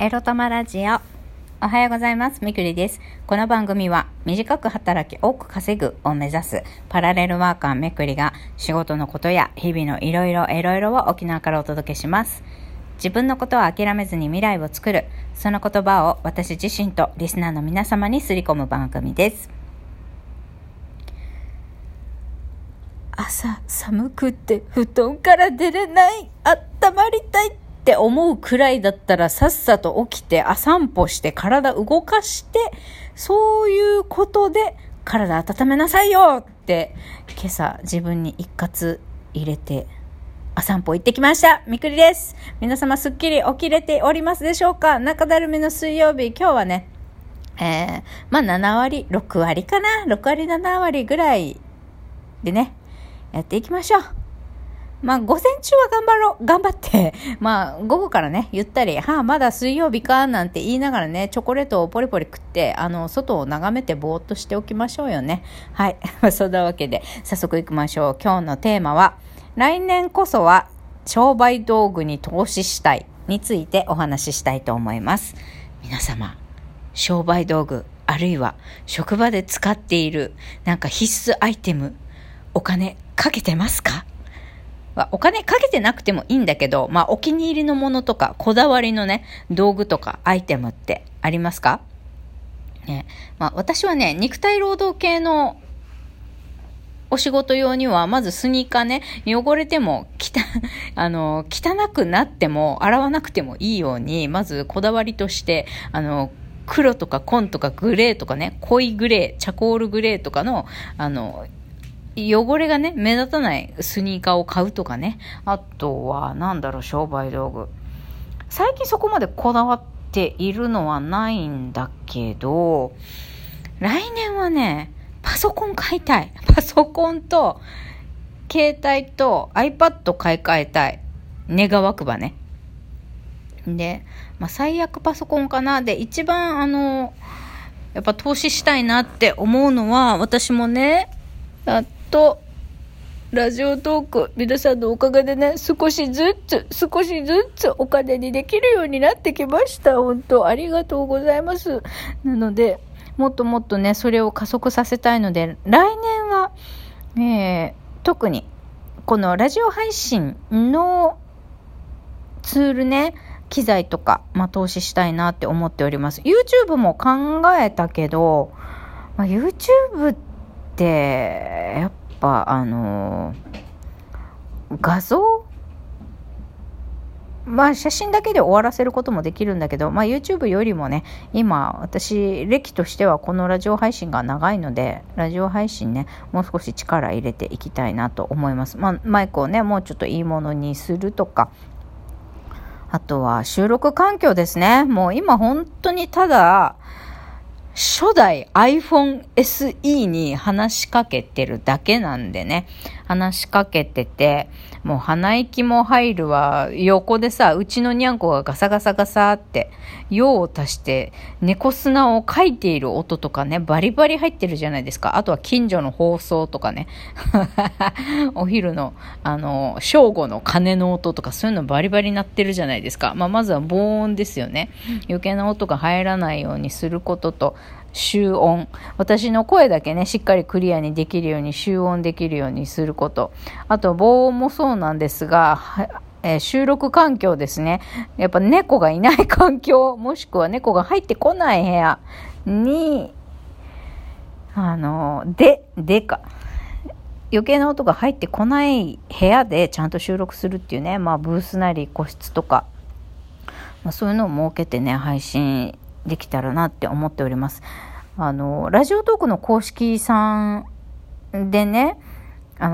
エロトマラジオ、おはようございます。みくりです。この番組は短く働き多く稼ぐを目指すパラレルワーカーめくりが仕事のことや日々のいろいろエロエロを沖縄からお届けします。自分のことを諦めずに未来を作る、その言葉を私自身とリスナーの皆様にすり込む番組です。朝寒くって布団から出れない、あったまりたいって思うくらいだったら、さっさと起きて散歩して体動かして、そういうことで体温めなさいよって今朝自分に一括入れて散歩行ってきました。みくりです。皆様すっきり起きれておりますでしょうか。中だるみの水曜日、今日はね、7割6割かな、6割7割ぐらいでねやっていきましょう。午前中は頑張って、午後からねゆったり、まだ水曜日かなんて言いながらね、チョコレートをポリポリ食って、外を眺めてぼーっとしておきましょうよね。はいそんなわけで早速いきましょう。今日のテーマは、来年こそは商売道具に投資したいについてお話ししたいと思います。皆様、商売道具、あるいは職場で使っている必須アイテム、お金かけてますか？お金かけてなくてもいいんだけど、お気に入りのものとかこだわりのね道具とかアイテムってありますか？私はね、肉体労働系のお仕事用にはまずスニーカーね、汚れても汚くなっても洗わなくてもいいように、まずこだわりとして黒とか紺とかグレーとかね、濃いグレー、チャコールグレーとかの汚れがね目立たないスニーカーを買うとかね。あとは商売道具、最近そこまでこだわっているのはないんだけど、来年はねパソコン買いたい。パソコンと携帯と iPad 買い替えたい、願わくばね。で、最悪パソコンかな。で、一番やっぱ投資したいなって思うのは、私もねラジオトーク、皆さんのおかげでね、少しずつお金にできるようになってきました。本当ありがとうございます。なので、もっともっとね、それを加速させたいので、来年は、特に、このラジオ配信のツールね、機材とか、投資したいなって思っております。YouTube も考えたけど、YouTube って、でやっぱ画像、写真だけで終わらせることもできるんだけど、YouTube よりもね、今私歴としてはこのラジオ配信が長いので、ラジオ配信ねもう少し力入れていきたいなと思います。マイクをねもうちょっといいものにするとか、あとは収録環境ですね。もう今本当にただ初代 iPhone SE に話しかけてるだけなんでね、話しかけてて、もう鼻息も入るわ。横でさ、うちのにゃんこがガサガサガサって用を足して猫砂をかいている音とかね、バリバリ入ってるじゃないですか。あとは近所の放送とかねお昼の正午の鐘の音とか、そういうのバリバリ鳴ってるじゃないですか。まずは防音ですよね。余計な音が入らないようにすることと、集音、私の声だけねしっかりクリアにできるように集音できるようにすること、あと防音もそうなんですが、収録環境ですね。やっぱ猫がいない環境、もしくは猫が入ってこない部屋に余計な音が入ってこない部屋でちゃんと収録するっていうね、ブースなり個室とか、そういうのを設けてね配信できたらなって思っております。ラジオトークの公式さんでね、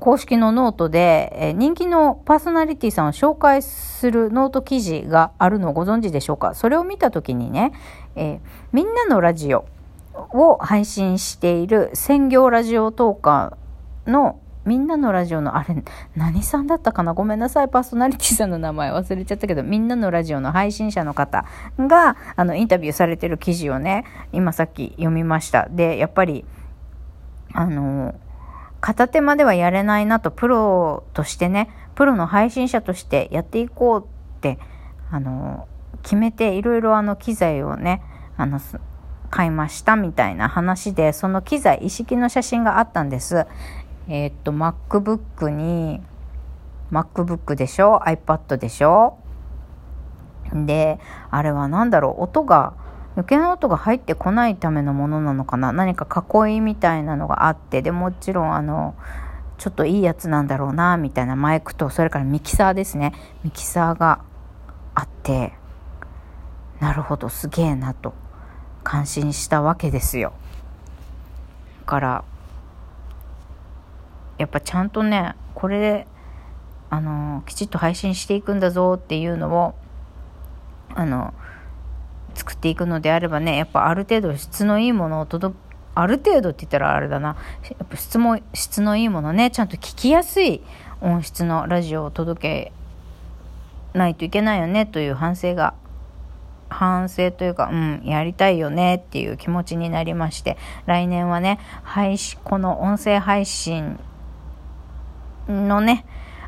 公式のノートで、人気のパーソナリティさんを紹介するノート記事があるのをご存知でしょうか。それを見たときにね、みんなのラジオを配信している専業ラジオトーカーのみんなのラジオの何さんだったかな、ごめんなさい、パーソナリティさんの名前忘れちゃったけど、みんなのラジオの配信者の方がインタビューされてる記事をね今さっき読みました。で、やっぱり片手間ではやれないなと、プロとしてね、プロの配信者としてやっていこうって決めていろいろ機材をね買いましたみたいな話で、その機材一式の写真があったんです。MacBook に MacBook でしょ、 iPad でしょ。であれはなんだろう、音が余計な音が入ってこないためのものなのかな、何か囲いみたいなのがあって、でもちろんちょっといいやつなんだろうなみたいなマイクと、それからミキサーですね、ミキサーがあって、なるほどすげえなと感心したわけですよ。だからやっぱちゃんとね、これできちっと配信していくんだぞっていうのを作っていくのであればね、やっぱある程度質のいいものをある程度って言ったらあれだな、やっぱ質のいいものね、ちゃんと聞きやすい音質のラジオを届けないといけないよねという反省というか、やりたいよねっていう気持ちになりまして、来年はね、この音声配信のね、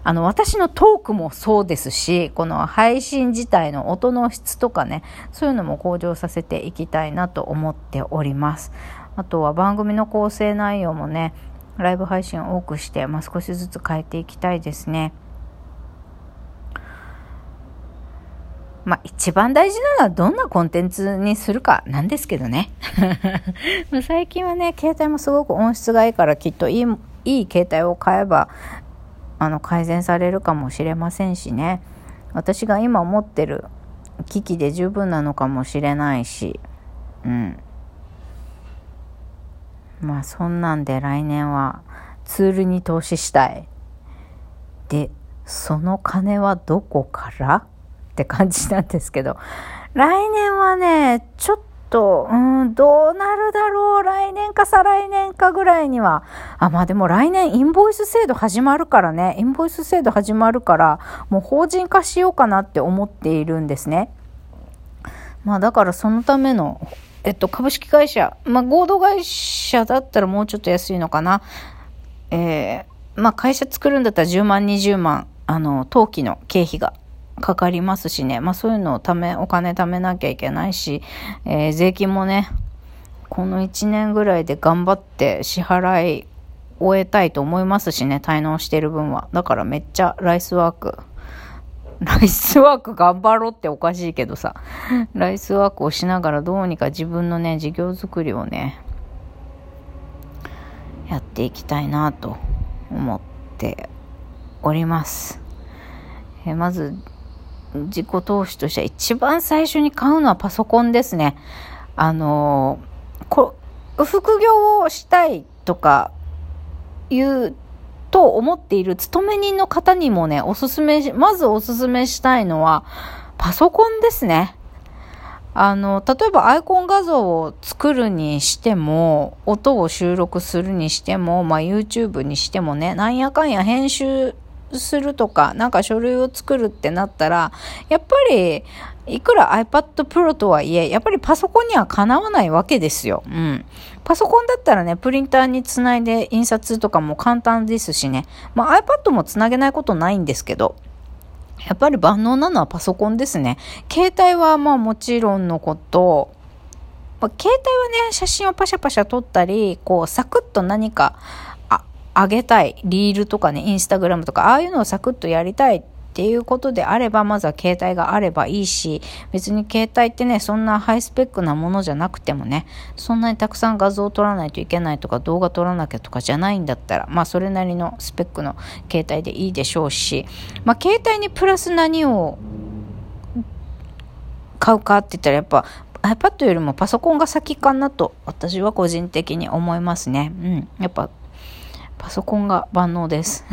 私のトークもそうですし、この配信自体の音の質とかね、そういうのも向上させていきたいなと思っております。あとは番組の構成内容もね、ライブ配信を多くして、少しずつ変えていきたいですね。一番大事なのはどんなコンテンツにするかなんですけどね。最近はね、携帯もすごく音質がいいから、きっといい携帯を買えば、改善されるかもしれませんしね、私が今持ってる機器で十分なのかもしれないし、そんなんで来年はツールに投資したい。でその金はどこからって感じなんですけど、来年はねちょっとどうなるだろう、来年か再来年かぐらいには。でも来年インボイス制度始まるからもう法人化しようかなって思っているんですね。だからそのための株式会社、合同会社だったらもうちょっと安いのかな。会社作るんだったら10万20万登記の経費がかかりますしね、そういうのをお金貯めなきゃいけないし、税金もねこの1年ぐらいで頑張って支払い終えたいと思いますしね、滞納してる分は。だからめっちゃライスワーク頑張ろうっておかしいけどさ、ライスワークをしながらどうにか自分のね事業作りをねやっていきたいなと思っております。まず自己投資としては一番最初に買うのはパソコンですね。副業をしたいとかいうと思っている勤め人の方にもね、まずおすすめしたいのはパソコンですね。例えばアイコン画像を作るにしても、音を収録するにしても、YouTube にしてもね、なんやかんや編集するとか、なんか書類を作るってなったら、やっぱりいくら iPad Pro とはいえ、やっぱりパソコンにはかなわないわけですよ。パソコンだったらね、プリンターにつないで印刷とかも簡単ですしね。iPad もつなげないことないんですけど、やっぱり万能なのはパソコンですね。携帯はもちろんのこと、携帯はね、写真をパシャパシャ撮ったり、サクッと何か上げたい、リールとかね、インスタグラムとか、ああいうのをサクッとやりたいっていうことであれば、まずは携帯があればいいし、別に携帯ってね、そんなハイスペックなものじゃなくてもね、そんなにたくさん画像を撮らないといけないとか、動画撮らなきゃとかじゃないんだったら、それなりのスペックの携帯でいいでしょうし、携帯にプラス何を買うかって言ったら、やっぱiPad よりもパソコンが先かなと、私は個人的に思いますね。やっぱパソコンが万能です。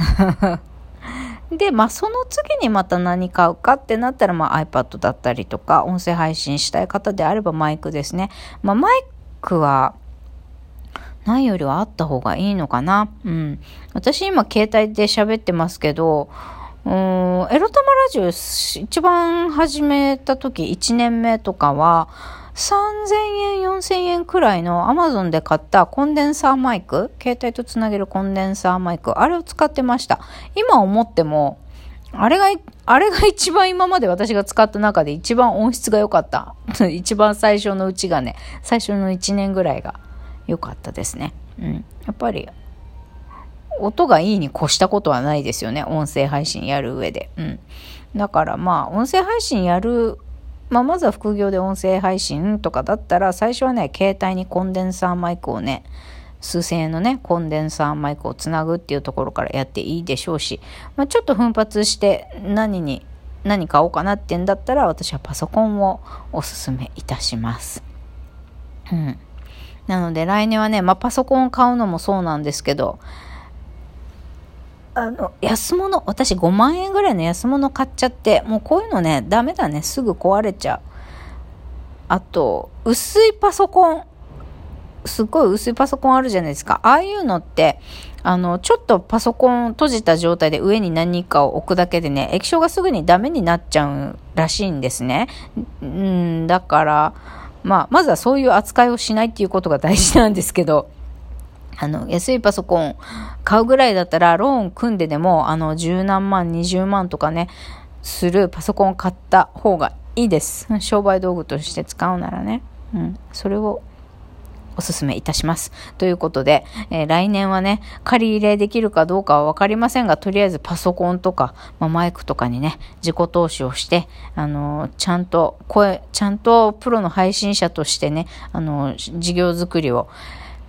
で、その次にまた何買うかってなったら、iPad だったりとか、音声配信したい方であればマイクですね。マイクはないよりはあった方がいいのかな。私今携帯で喋ってますけど、エロ玉ラジオ一番始めた時1年目とかは3000円4000円くらいの Amazon で買ったコンデンサーマイク、携帯とつなげるコンデンサーマイク、あれを使ってました。今思ってもあれが一番今まで私が使った中で一番音質が良かった。一番最初のうちがね、最初の1年ぐらいが良かったですね。うん。やっぱり、音がいいに越したことはないですよね。音声配信やる上で。うん。だからまあ、音声配信やる、まあまずは副業で音声配信とかだったら、最初はね、携帯にコンデンサーマイクをね、数千円のねコンデンサーマイクをつなぐっていうところからやっていいでしょうし、まあ、ちょっと奮発して何買おうかなってんだったら、私はパソコンをおすすめいたします。うん。なので来年はね、まあ、パソコンを買うのもそうなんですけど、安物、私5万円ぐらいの安物買っちゃって、もうこういうのねダメだね、すぐ壊れちゃう。あと薄いパソコン、すっごい薄いパソコンあるじゃないですか。ああいうのって、ちょっとパソコン閉じた状態で上に何かを置くだけでね、液晶がすぐにダメになっちゃうらしいんですね。だから、まあ、まずはそういう扱いをしないっていうことが大事なんですけど、安いパソコン買うぐらいだったら、ローン組んででも、10何万、20万とかね、するパソコン買った方がいいです。商売道具として使うならね。うん。それを、おすすめいたします。ということで、来年はね、借り入れできるかどうかはわかりませんが、とりあえずパソコンとか、まあ、マイクとかにね、自己投資をして、ちゃんとプロの配信者としてね、事業作りを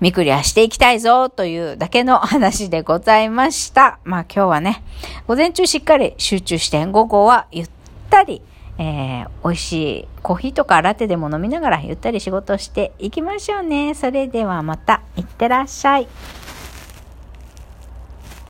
見クリアしていきたいぞというだけの話でございました。まあ今日はね、午前中しっかり集中して、午後はゆったり、美味しいコーヒーとかラテでも飲みながらゆったり仕事していきましょうね。それではまた、いってらっしゃい。